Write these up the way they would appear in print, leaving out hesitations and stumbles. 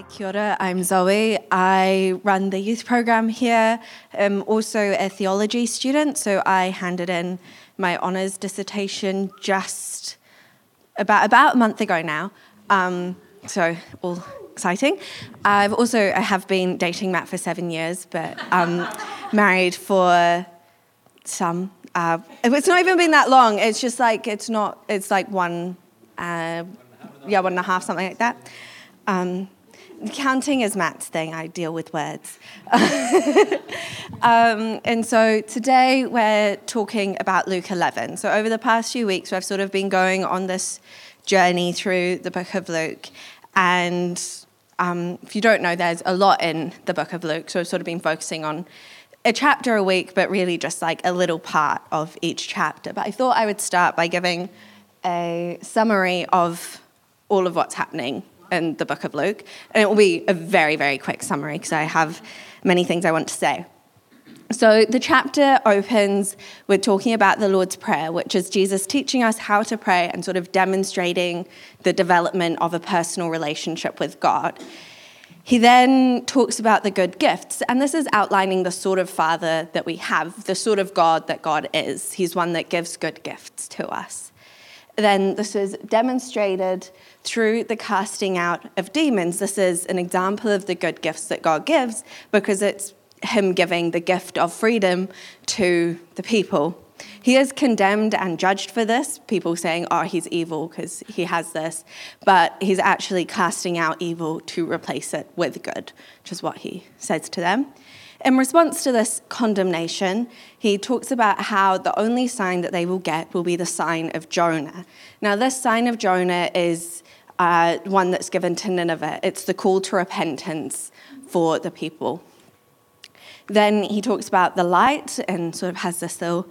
Hi, kia ora, I'm Zoe. I run the youth program here. I'm also a theology student, so I handed in my honours dissertation just about a month ago now. So all exciting. I have been dating Matt for 7 years, but married for some. It's not even been that long. It's just like one and a half, something like that. Counting is Matt's thing. I deal with words. And so today we're talking about Luke 11. So over the past few weeks, I've sort of been going on this journey through the book of Luke. And if you don't know, there's a lot in the book of Luke. So I've sort of been focusing on a chapter a week, but really just like a little part of each chapter. But I thought I would start by giving a summary of all of what's happening in the book of Luke, and it will be a very, very quick summary because I have many things I want to say. So the chapter opens with talking about the Lord's Prayer, which is Jesus teaching us how to pray and sort of demonstrating the development of a personal relationship with God. He then talks about the good gifts, and this is outlining the sort of Father that we have, the sort of God that God is. He's one that gives good gifts to us. Then this is demonstrated through the casting out of demons. This is an example of the good gifts that God gives because it's him giving the gift of freedom to the people. He is condemned and judged for this, people saying, oh, he's evil because he has this, but he's actually casting out evil to replace it with good, which is what he says to them. In response to this condemnation, he talks about how the only sign that they will get will be the sign of Jonah. Now, this sign of Jonah is one that's given to Nineveh. It's the call to repentance for the people. Then he talks about the light and sort of has this little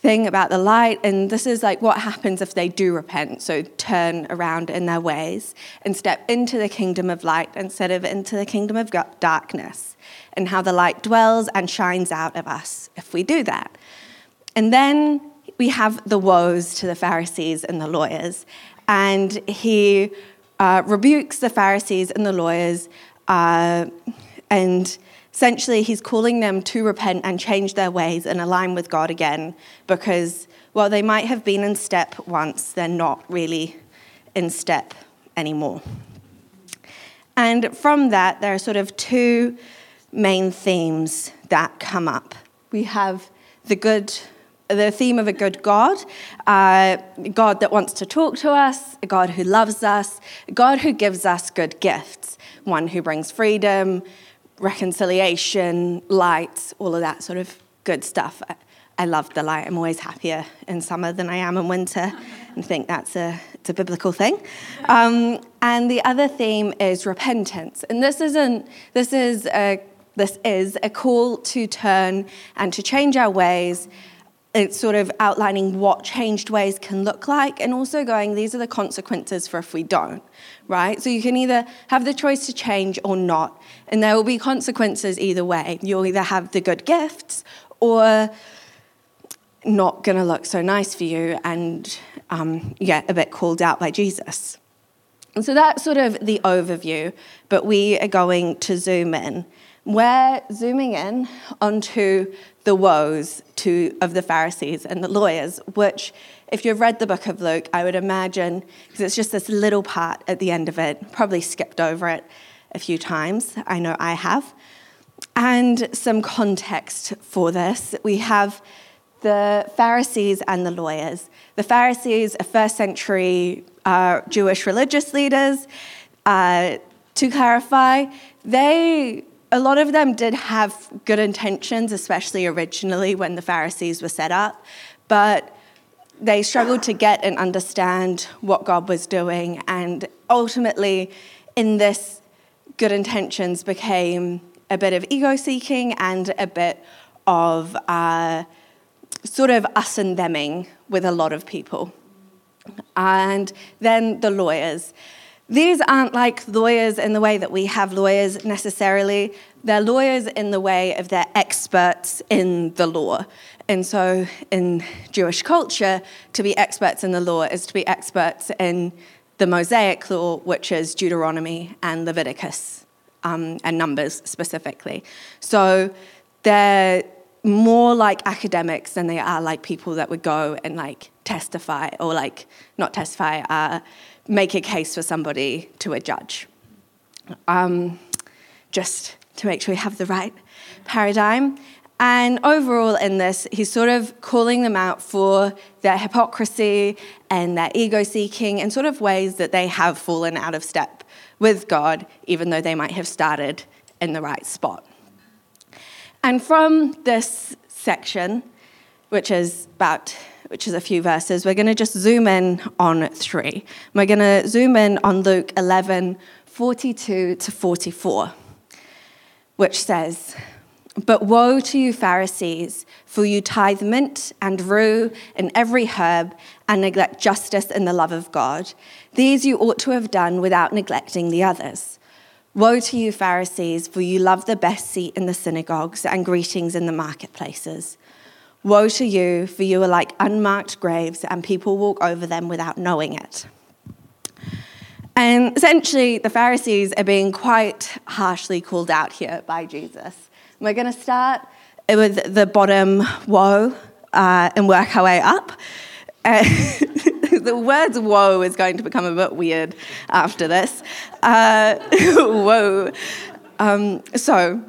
thing about the light, and this is like what happens if they do repent, so turn around in their ways and step into the kingdom of light instead of into the kingdom of darkness, and how the light dwells and shines out of us if we do that. And then we have the woes to the Pharisees and the lawyers, and he rebukes the Pharisees and the lawyers, and essentially, he's calling them to repent and change their ways and align with God again because, well, they might have been in step once, they're not really in step anymore. And from that, there are sort of two main themes that come up. We have the theme of a good God, a God that wants to talk to us, a God who loves us, a God who gives us good gifts, one who brings freedom, reconciliation, light, all of that sort of good stuff. I love the light. I'm always happier in summer than I am in winter, and think that's it's a biblical thing. And the other theme is repentance, and this is a call to turn and to change our ways. It's sort of outlining what changed ways can look like, and also going, these are the consequences for if we don't, right? So you can either have the choice to change or not, and there will be consequences either way. You'll either have the good gifts or not going to look so nice for you and get a bit called out by Jesus. And so that's sort of the overview, but we are going to zoom in. We're zooming in onto the woes of the Pharisees and the lawyers, which, if you've read the book of Luke, I would imagine, because it's just this little part at the end of it, probably skipped over it a few times. I know I have. And some context for this. We have the Pharisees and the lawyers. The Pharisees are first-century Jewish religious leaders. To clarify, a lot of them did have good intentions, especially originally when the Pharisees were set up, but they struggled to get and understand what God was doing, and ultimately in this good intentions became a bit of ego-seeking and a bit of sort of us and theming with a lot of people. And then the lawyers. These aren't like lawyers in the way that we have lawyers necessarily. They're lawyers in the way of they're experts in the law. And so in Jewish culture, to be experts in the law is to be experts in the Mosaic law, which is Deuteronomy and Leviticus and Numbers specifically. So they're more like academics than they are like people that would go and like testify or like not testify, make a case for somebody to a judge. Just to make sure you have the right paradigm. And overall in this, he's sort of calling them out for their hypocrisy and their ego-seeking and sort of ways that they have fallen out of step with God, even though they might have started in the right spot. And from this section, which is a few verses, we're going to just zoom in on three. We're going to zoom in on Luke 11:42-44, which says, "But woe to you, Pharisees, for you tithe mint and rue and every herb and neglect justice and the love of God. These you ought to have done without neglecting the others. Woe to you, Pharisees, for you love the best seat in the synagogues and greetings in the marketplaces. Woe to you, for you are like unmarked graves and people walk over them without knowing it." And essentially, the Pharisees are being quite harshly called out here by Jesus. We're going to start with the bottom woe and work our way up. The words woe is going to become a bit weird after this. Woe. So,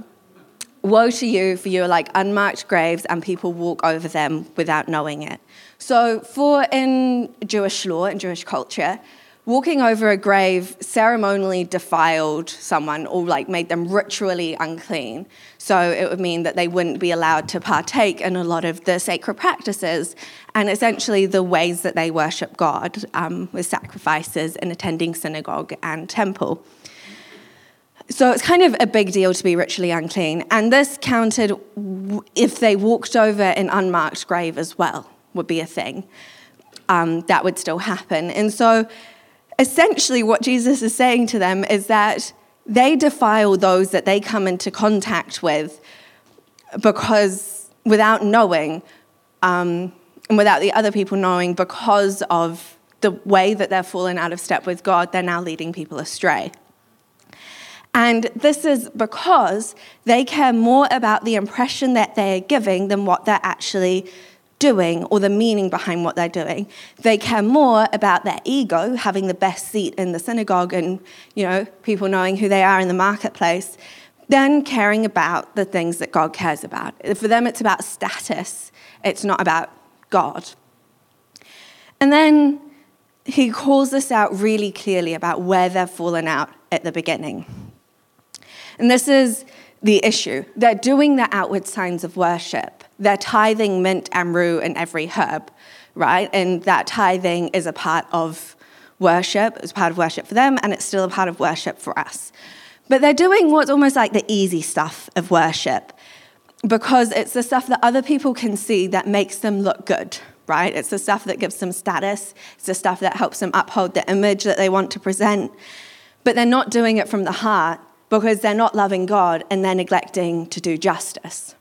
woe to you, for you are like unmarked graves and people walk over them without knowing it. So for in Jewish law, in Jewish culture, walking over a grave ceremonially defiled someone or like made them ritually unclean. So it would mean that they wouldn't be allowed to partake in a lot of the sacred practices and essentially the ways that they worship God with sacrifices and attending synagogue and temple. So it's kind of a big deal to be ritually unclean. And this counted if they walked over an unmarked grave as well, would be a thing. That would still happen. And so essentially what Jesus is saying to them is that they defile those that they come into contact with because without knowing and without the other people knowing, because of the way that they're fallen out of step with God, they're now leading people astray. And this is because they care more about the impression that they're giving than what they're actually doing or the meaning behind what they're doing. They care more about their ego, having the best seat in the synagogue and, you know, people knowing who they are in the marketplace, than caring about the things that God cares about. For them, it's about status. It's not about God. And then he calls this out really clearly about where they've fallen out at the beginning. And this is the issue. They're doing the outward signs of worship. They're tithing mint and rue and every herb, right? And that tithing is a part of worship. It's part of worship for them, and it's still a part of worship for us. But they're doing what's almost like the easy stuff of worship because it's the stuff that other people can see that makes them look good, right? It's the stuff that gives them status. It's the stuff that helps them uphold the image that they want to present. But they're not doing it from the heart because they're not loving God and they're neglecting to do justice.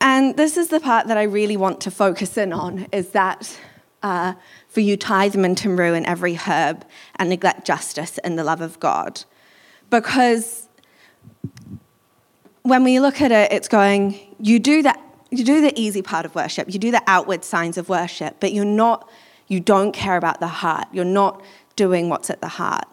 And this is the part that I really want to focus in on, is that for you tithe mint and rue and every herb and neglect justice and the love of God. Because when we look at it, it's going, you do the easy part of worship, you do the outward signs of worship, but you don't care about the heart. You're not doing what's at the heart.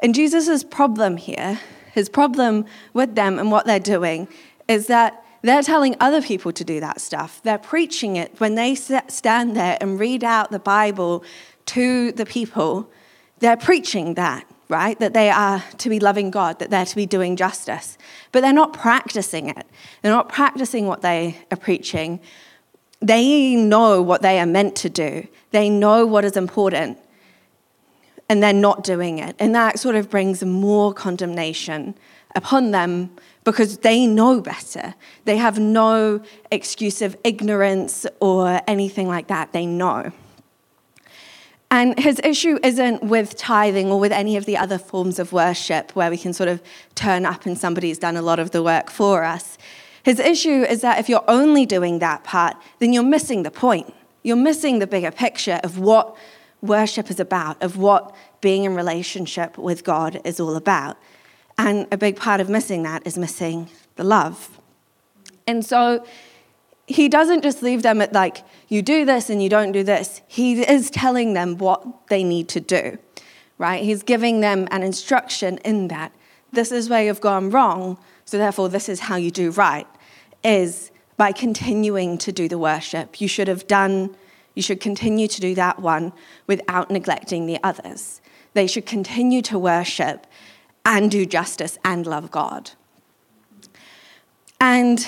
And Jesus' problem here, his problem with them and what they're doing, is that they're telling other people to do that stuff. They're preaching it. When they stand there and read out the Bible to the people, they're preaching that, right? That they are to be loving God, that they're to be doing justice. But they're not practicing it. They're not practicing what they are preaching. They know what they are meant to do. They know what is important. And they're not doing it. And that sort of brings more condemnation upon them because they know better. They have no excuse of ignorance or anything like that. They know. And his issue isn't with tithing or with any of the other forms of worship where we can sort of turn up and somebody's done a lot of the work for us. His issue is that if you're only doing that part, then you're missing the point. You're missing the bigger picture of what worship is about, of what being in relationship with God is all about. And a big part of missing that is missing the love. And so he doesn't just leave them at like, you do this and you don't do this. He is telling them what they need to do, right? He's giving them an instruction in that this is where you've gone wrong, so therefore this is how you do right, is by continuing to do the worship. You should continue to do that one without neglecting the others. They should continue to worship and do justice and love God. And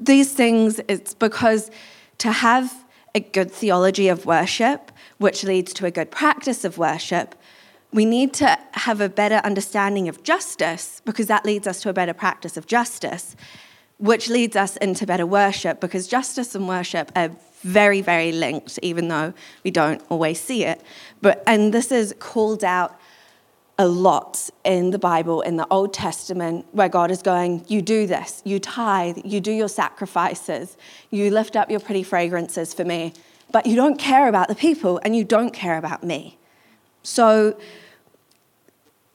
these things, it's because to have a good theology of worship, which leads to a good practice of worship, we need to have a better understanding of justice, because that leads us to a better practice of justice, which leads us into better worship, because justice and worship are very, very linked, even though we don't always see it. And this is called out a lot in the Bible, in the Old Testament, where God is going, you do this, you tithe, you do your sacrifices, you lift up your pretty fragrances for me, but you don't care about the people and you don't care about me. So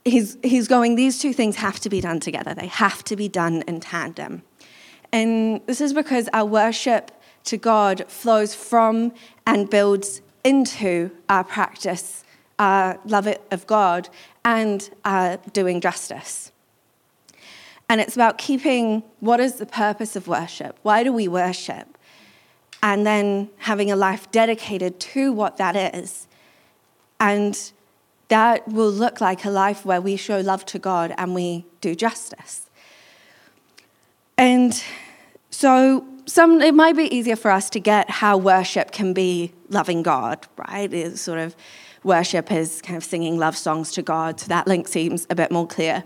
he's going, these two things have to be done together. They have to be done in tandem. And this is because our worship to God flows from and builds into our practice, our love of God, and doing justice. And it's about keeping what is the purpose of worship? Why do we worship? And then having a life dedicated to what that is. And that will look like a life where we show love to God and we do justice. And so it might be easier for us to get how worship can be loving God, right? It's sort of worship is kind of singing love songs to God, so that link seems a bit more clear.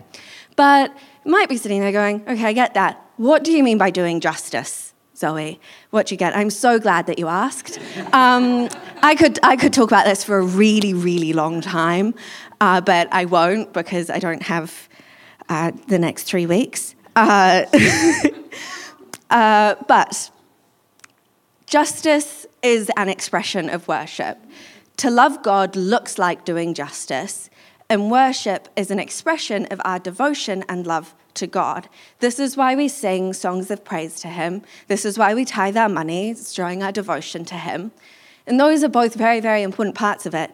But you might be sitting there going, okay, I get that. What do you mean by doing justice, Zoe? What do you get? I'm so glad that you asked. I could talk about this for a really, really long time, but I won't because I don't have the next 3 weeks. But justice is an expression of worship. To love God looks like doing justice, and worship is an expression of our devotion and love to God. This is why we sing songs of praise to him. This is why we tithe our money, it's showing our devotion to him. And those are both very, very important parts of it.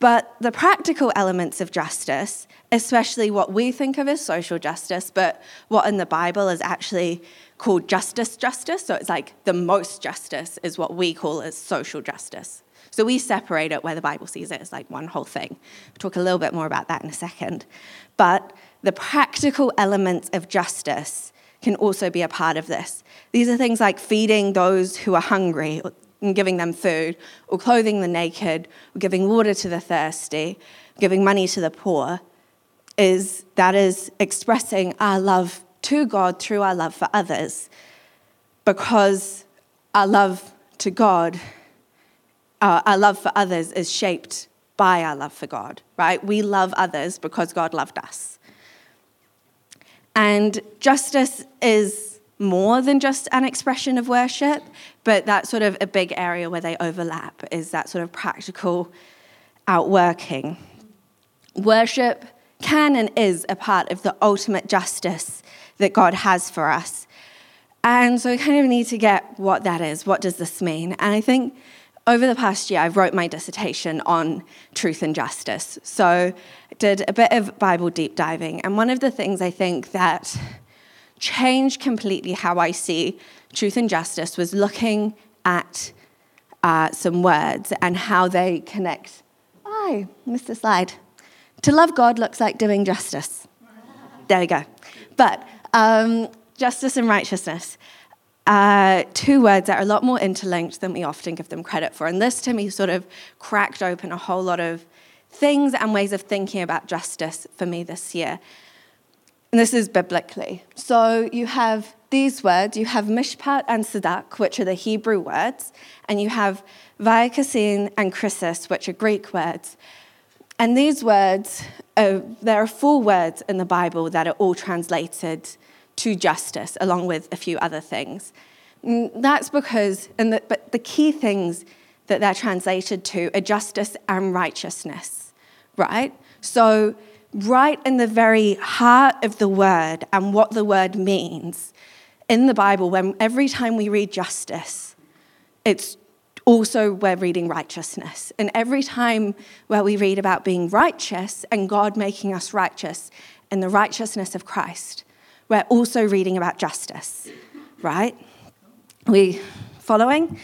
But the practical elements of justice, especially what we think of as social justice, but what in the Bible is actually called justice, so it's like the most justice is what we call as social justice. So we separate it where the Bible sees it as like one whole thing. We'll talk a little bit more about that in a second. But the practical elements of justice can also be a part of this. These are things like feeding those who are hungry and giving them food, or clothing the naked, or giving water to the thirsty, giving money to the poor. That is expressing our love to God through our love for others, because our love to God, our love for others is shaped by our love for God, right? We love others because God loved us. And justice is more than just an expression of worship, but that's sort of a big area where they overlap, is that sort of practical outworking. Worship can and is a part of the ultimate justice that God has for us. And so we kind of need to get what that is. What does this mean? And I think over the past year, I wrote my dissertation on truth and justice. So I did a bit of Bible deep diving. And one of the things I think that changed completely how I see truth and justice was looking at some words and how they connect. I missed a slide. To love God looks like doing justice. There we go. But justice and righteousness. Two words that are a lot more interlinked than we often give them credit for. And this, to me, sort of cracked open a whole lot of things and ways of thinking about justice for me this year. And this is biblically. So you have these words. You have mishpat and tzedak, which are the Hebrew words. And you have dikasin and chrysis, which are Greek words. And these words, there are 4 words in the Bible that are all translated to justice, along with a few other things. That's because, but the key things that they're translated to are justice and righteousness, right? So right in the very heart of the word and what the word means in the Bible, when every time we read justice, it's also we're reading righteousness. And every time where we read about being righteous and God making us righteous and the righteousness of Christ, we're also reading about justice, right? We following?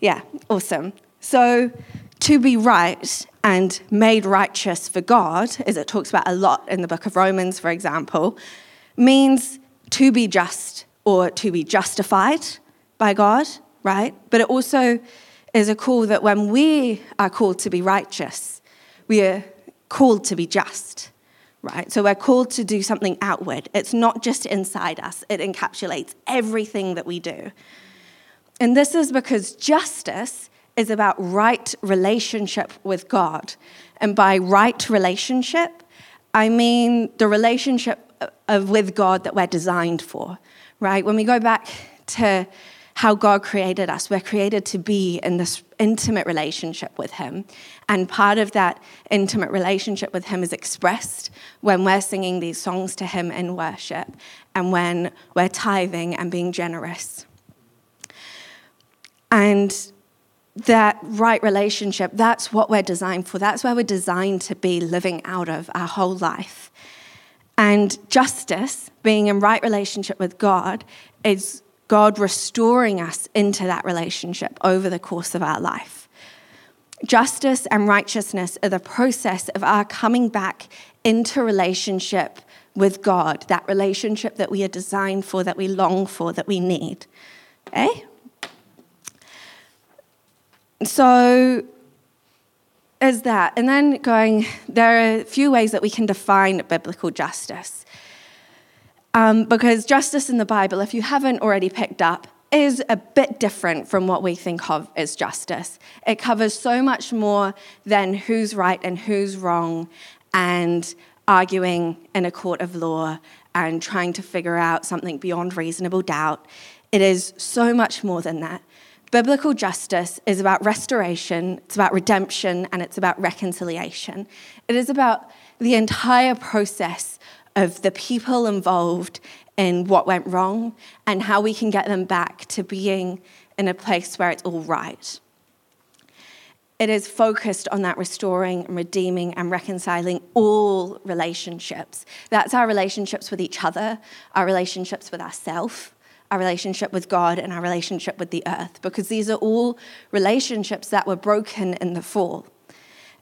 Yeah, awesome. So to be right and made righteous for God, as it talks about a lot in the book of Romans, for example, means to be just or to be justified by God, right? But it also is a call that when we are called to be righteous, we are called to be just, right? So we're called to do something outward. It's not just inside us. It encapsulates everything that we do. And this is because justice is about right relationship with God. And by right relationship, I mean the relationship with God that we're designed for, right? When we go back to how God created us, we're created to be in this intimate relationship with him. And part of that intimate relationship with him is expressed when we're singing these songs to him in worship and when we're tithing and being generous. And that right relationship, that's what we're designed for. That's where we're designed to be living out of our whole life. And justice, being in right relationship with God, is God restoring us into that relationship over the course of our life. Justice and righteousness are the process of our coming back into relationship with God, that relationship that we are designed for, that we long for, that we need. Okay? So is that. And then there are a few ways that we can define biblical justice. Because justice in the Bible, if you haven't already picked up, is a bit different from what we think of as justice. It covers so much more than who's right and who's wrong and arguing in a court of law and trying to figure out something beyond reasonable doubt. It is so much more than that. Biblical justice is about restoration, it's about redemption, and it's about reconciliation. It is about the entire process of the people involved in what went wrong and how we can get them back to being in a place where it's all right. It is focused on that restoring and redeeming and reconciling all relationships. That's our relationships with each other, our relationships with ourselves, our relationship with God, and our relationship with the earth, because these are all relationships that were broken in the fall.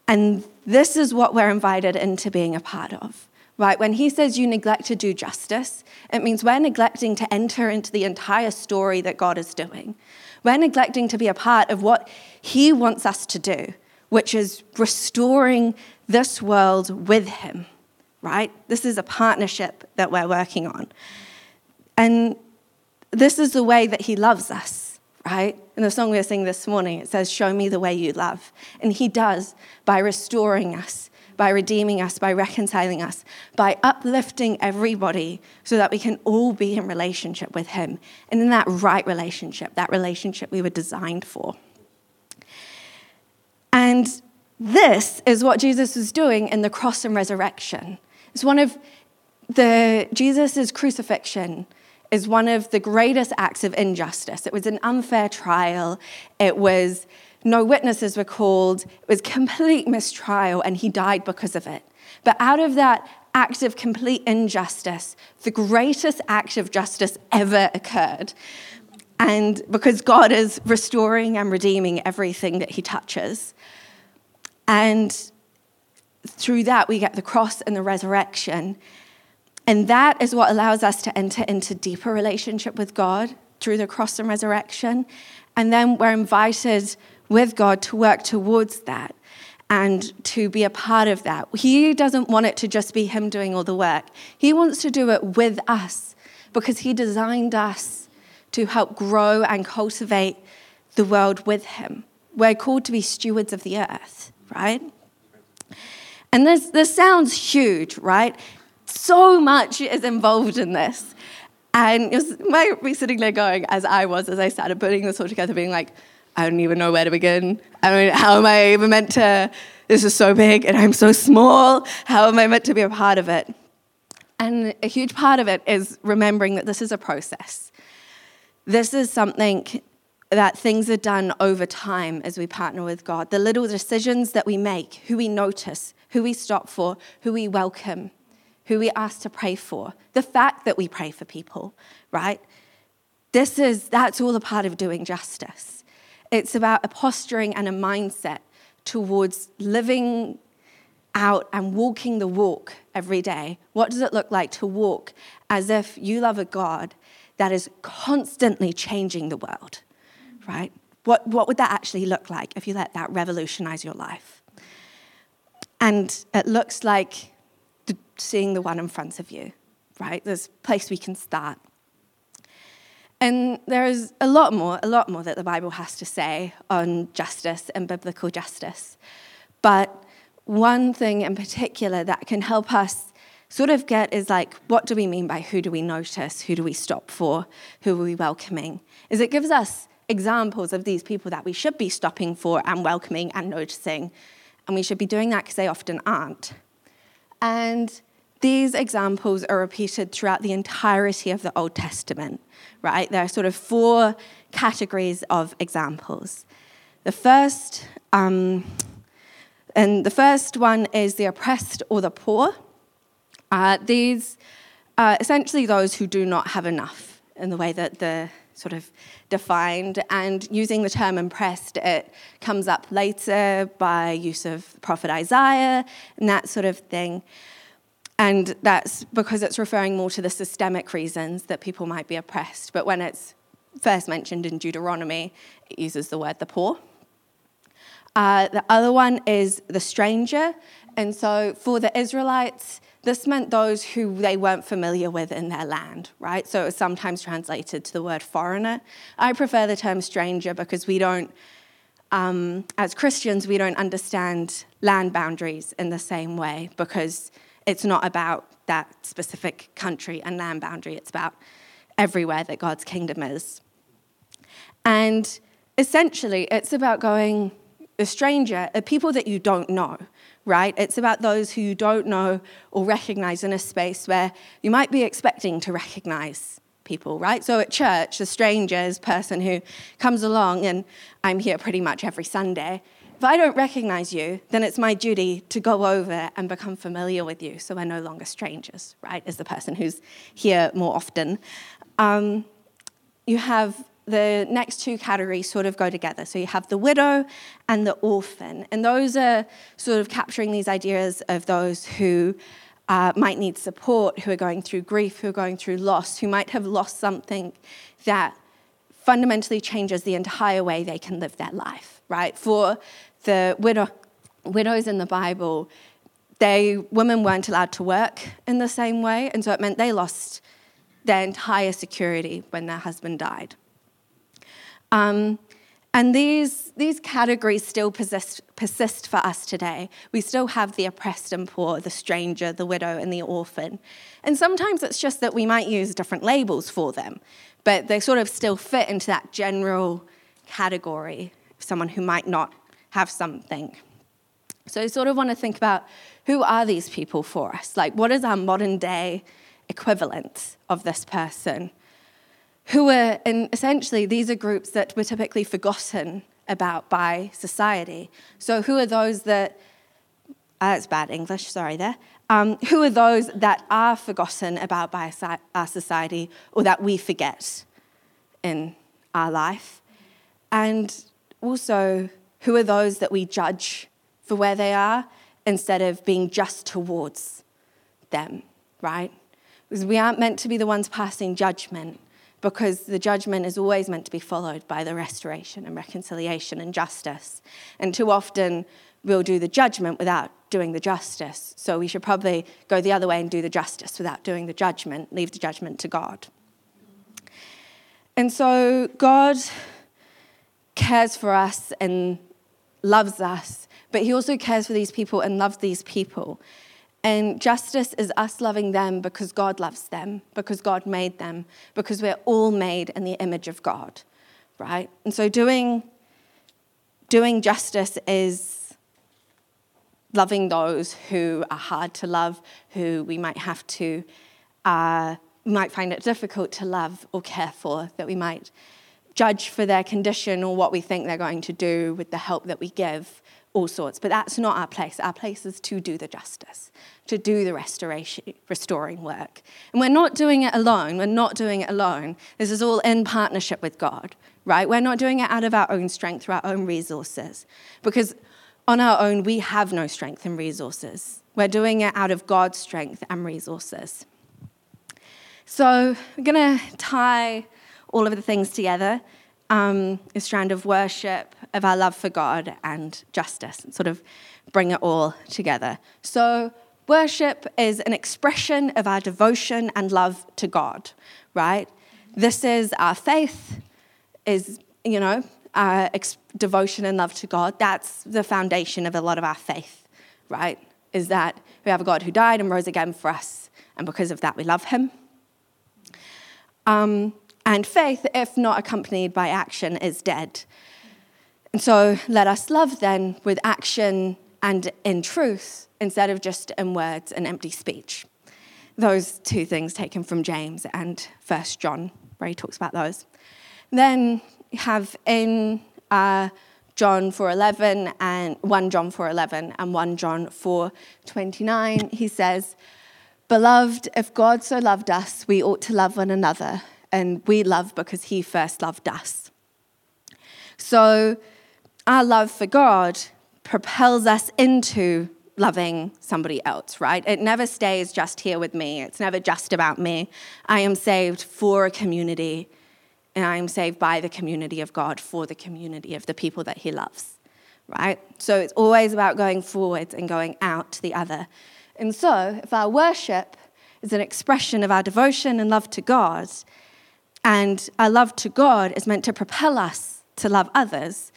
And this is what we're invited into being a part of, right? When he says you neglect to do justice, it means we're neglecting to enter into the entire story that God is doing. We're neglecting to be a part of what he wants us to do, which is restoring this world with him, right? This is a partnership that we're working on. And this is the way that he loves us, right? In the song we were singing this morning, it says, show me the way you love. And he does by restoring us, by redeeming us, by reconciling us, by uplifting everybody so that we can all be in relationship with him. And in that right relationship, that relationship we were designed for. And this is what Jesus was doing in the cross and resurrection. It's one of Jesus' crucifixion is one of the greatest acts of injustice. It was an unfair trial. It was no witnesses were called. It was complete mistrial, and he died because of it. But out of that act of complete injustice, the greatest act of justice ever occurred. And because God is restoring and redeeming everything that he touches. And through that, we get the cross and the resurrection. And that is what allows us to enter into deeper relationship with God through the cross and resurrection. And then we're invited with God to work towards that and to be a part of that. He doesn't want it to just be him doing all the work. He wants to do it with us because he designed us to help grow and cultivate the world with him. We're called to be stewards of the earth, right? And this sounds huge, right? So much is involved in this. And you might be sitting there going, as I started putting this all together, being like, I don't even know where to begin. I mean, how am I even meant to This is so big and I'm so small. How am I meant to be a part of it? And a huge part of it is remembering that this is a process. This is something that things are done over time as we partner with God. The little decisions that we make, who we notice, who we stop for, who we welcome, who we ask to pray for, the fact that we pray for people, right? That's all a part of doing justice. It's about a posturing and a mindset towards living out and walking the walk every day. What does it look like to walk as if you love a God that is constantly changing the world, right? What would that actually look like if you let that revolutionize your life? And it looks like seeing the one in front of you, right? There's a place we can start. And there is a lot more that the Bible has to say on justice and biblical justice. But one thing in particular that can help us sort of get is like, what do we mean by who do we notice, who do we stop for, who are we welcoming? Is it gives us examples of these people that we should be stopping for and welcoming and noticing. And we should be doing that because they often aren't. And these examples are repeated throughout the entirety of the Old Testament, right? There are sort of four categories of examples. The first one is the oppressed or the poor. These are essentially those who do not have enough in the way that they're sort of defined. And using the term oppressed, it comes up later by use of prophet Isaiah and that sort of thing. And that's because it's referring more to the systemic reasons that people might be oppressed. But when it's first mentioned in Deuteronomy, it uses the word the poor. The other one is the stranger. And so for the Israelites, this meant those who they weren't familiar with in their land, right? So it was sometimes translated to the word foreigner. I prefer the term stranger because we don't, as Christians, we don't understand land boundaries in the same way because it's not about that specific country and land boundary. It's about everywhere that God's kingdom is. And essentially, it's about going, the stranger, the people that you don't know, right? It's about those who you don't know or recognize in a space where you might be expecting to recognize people, right? So at church, the stranger is a person who comes along, and I'm here pretty much every Sunday. If I don't recognize you, then it's my duty to go over and become familiar with you so we're no longer strangers, right, as the person who's here more often. You have the next two categories sort of go together. So you have the widow and the orphan. And those are sort of capturing these ideas of those who might need support, who are going through grief, who are going through loss, who might have lost something that fundamentally changes the entire way they can live their life, right? For the widows in the Bible, women weren't allowed to work in the same way, and so it meant they lost their entire security when their husband died. And these categories still persist for us today. We still have the oppressed and poor, the stranger, the widow, and the orphan. And sometimes it's just that we might use different labels for them, but they sort of still fit into that general category, someone who might not have something. So I sort of want to think about, who are these people for us? Like, what is our modern day equivalent of this person? Essentially, these are groups that were typically forgotten about by society. So who are those that, that's bad English, sorry there. Who are those that are forgotten about by our society or that we forget in our life? And also, who are those that we judge for where they are instead of being just towards them, right? Because we aren't meant to be the ones passing judgment, because the judgment is always meant to be followed by the restoration and reconciliation and justice. And too often, we'll do the judgment without doing the justice. So we should probably go the other way and do the justice without doing the judgment, leave the judgment to God. And so God cares for us and loves us, but he also cares for these people and loves these people. And justice is us loving them because God loves them, because God made them, because we're all made in the image of God, right? And so doing justice is loving those who are hard to love, who we might have to, might find it difficult to love or care for, that we might judge for their condition or what we think they're going to do with the help that we give, all sorts. But that's not our place. Our place is to do the justice, to do the restoring work. And we're not doing it alone. We're not doing it alone. This is all in partnership with God, right? We're not doing it out of our own strength, through our own resources, because on our own, we have no strength and resources. We're doing it out of God's strength and resources. So we're going to tie all of the things together, a strand of worship, of our love for God and justice, and sort of bring it all together. So worship is an expression of our devotion and love to God, right? This is our faith, is, you know, our devotion and love to God. That's the foundation of a lot of our faith, right? Is that we have a God who died and rose again for us, and because of that we love him. And faith, if not accompanied by action, is dead. And so let us love then with action and in truth, instead of just in words and empty speech. Those two things taken from James and 1 John, where he talks about those. Then you have in John 4:11 and 1 John 4:11 and 1 John 4:29, he says, "Beloved, if God so loved us, we ought to love one another. And we love because he first loved us." So our love for God propels us into loving somebody else, right? It never stays just here with me. It's never just about me. I am saved for a community, and I am saved by the community of God, for the community of the people that he loves, right? So it's always about going forwards and going out to the other. And so if our worship is an expression of our devotion and love to God, and our love to God is meant to propel us to love others,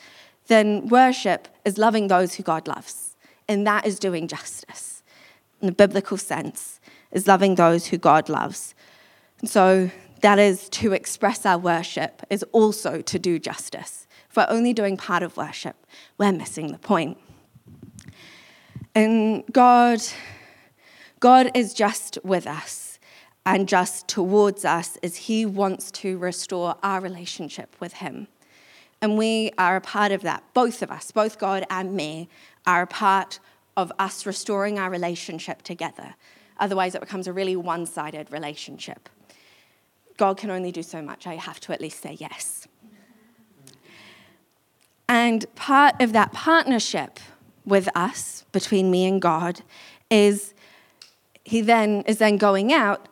then worship is loving those who God loves. And that is doing justice. In the biblical sense, is loving those who God loves. And so that is to express our worship, is also to do justice. If we're only doing part of worship, we're missing the point. And God is just with us, and just towards us, is he wants to restore our relationship with him. And we are a part of that. Both of us, both God and me, are a part of us restoring our relationship together. Otherwise, it becomes a really one-sided relationship. God can only do so much. I have to at least say yes. And part of that partnership with us, between me and God, is he then is then going out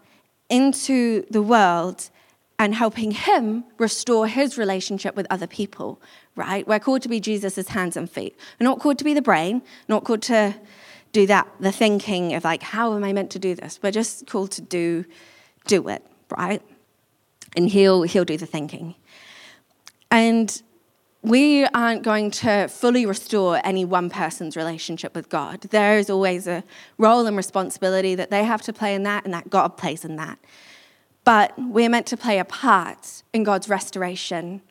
into the world and helping him restore his relationship with other people, right? We're called to be Jesus' hands and feet. We're not called to be the brain, not called to do that, the thinking of like, how am I meant to do this? We're just called to do it, right? And he'll do the thinking. And we aren't going to fully restore any one person's relationship with God. There is always a role and responsibility that they have to play in that, and that God plays in that. But we're meant to play a part in God's restoration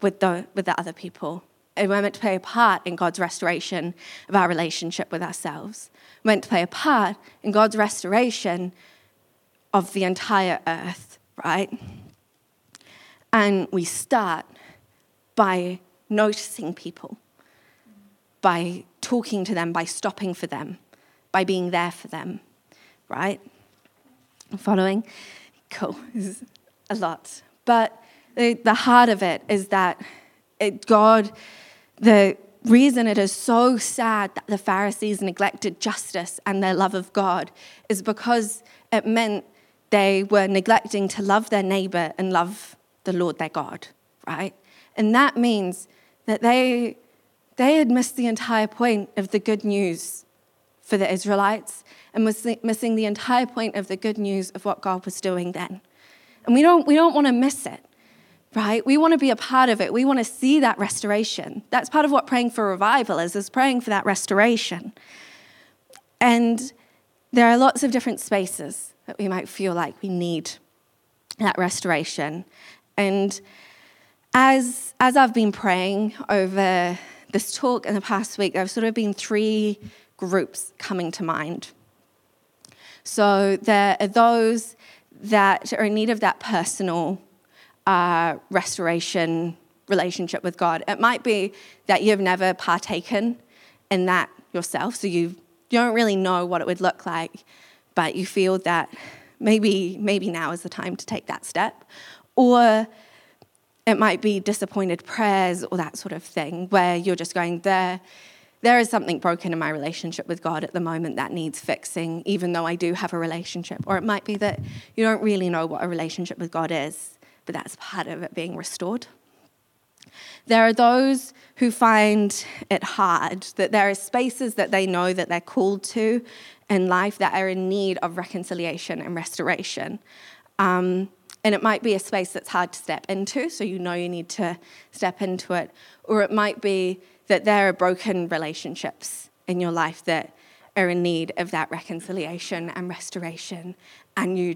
with the other people. And we're meant to play a part in God's restoration of our relationship with ourselves. We're meant to play a part in God's restoration of the entire earth, right? And we start by noticing people, by talking to them, by stopping for them, by being there for them, right? Following? Cool. This is a lot. But the heart of it is that the reason it is so sad that the Pharisees neglected justice and their love of God is because it meant they were neglecting to love their neighbor and love the Lord their God, right? And that means that they had missed the entire point of the good news for the Israelites, and missing the entire point of the good news of what God was doing then. And we don't want to miss it, right? We want to be a part of it. We want to see that restoration. That's part of what praying for revival is praying for that restoration. And there are lots of different spaces that we might feel like we need that restoration. And as I've been praying over this talk in the past week, there have sort of been three groups coming to mind. So there are those that are in need of that personal restoration relationship with God. It might be that you've never partaken in that yourself, so you don't really know what it would look like, but you feel that maybe now is the time to take that step. Or it might be disappointed prayers or that sort of thing, where you're just going, there is something broken in my relationship with God at the moment that needs fixing, even though I do have a relationship. Or it might be that you don't really know what a relationship with God is, but that's part of it being restored. There are those who find it hard, that there are spaces that they know that they're called to in life that are in need of reconciliation and restoration. And it might be a space that's hard to step into, so you know you need to step into it. Or it might be that there are broken relationships in your life that are in need of that reconciliation and restoration, and you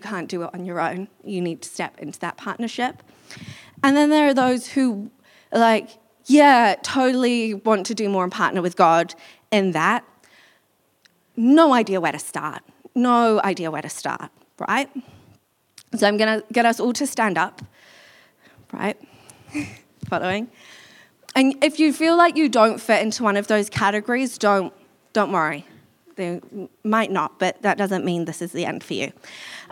can't do it on your own. You need to step into that partnership. And then there are those who are like, yeah, totally want to do more and partner with God in that. No idea where to start, right? So I'm going to get us all to stand up, right? Following. And if you feel like you don't fit into one of those categories, don't worry. They might not, but that doesn't mean this is the end for you.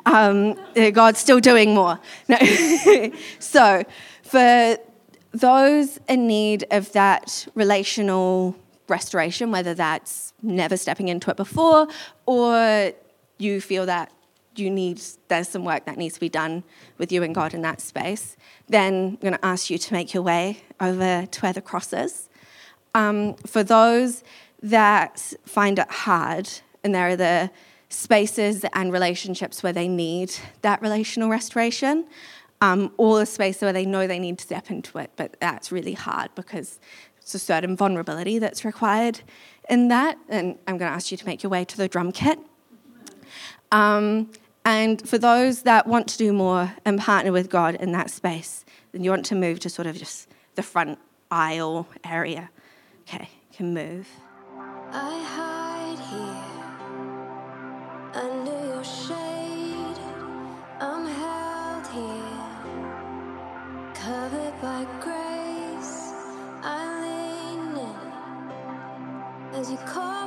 God's still doing more. No. So for those in need of that relational restoration, whether that's never stepping into it before, or you feel that there's some work that needs to be done with you and God in that space, then I'm going to ask you to make your way over to where the cross is. For those that find it hard, and there are the spaces and relationships where they need that relational restoration, or the space where they know they need to step into it, but that's really hard because it's a certain vulnerability that's required in that, and I'm going to ask you to make your way to the drum kit. And for those that want to do more and partner with God in that space, then you want to move to sort of just the front aisle area. Okay, you can move. I hide here under your shade. I'm held here, covered by grace. I lean in as you call.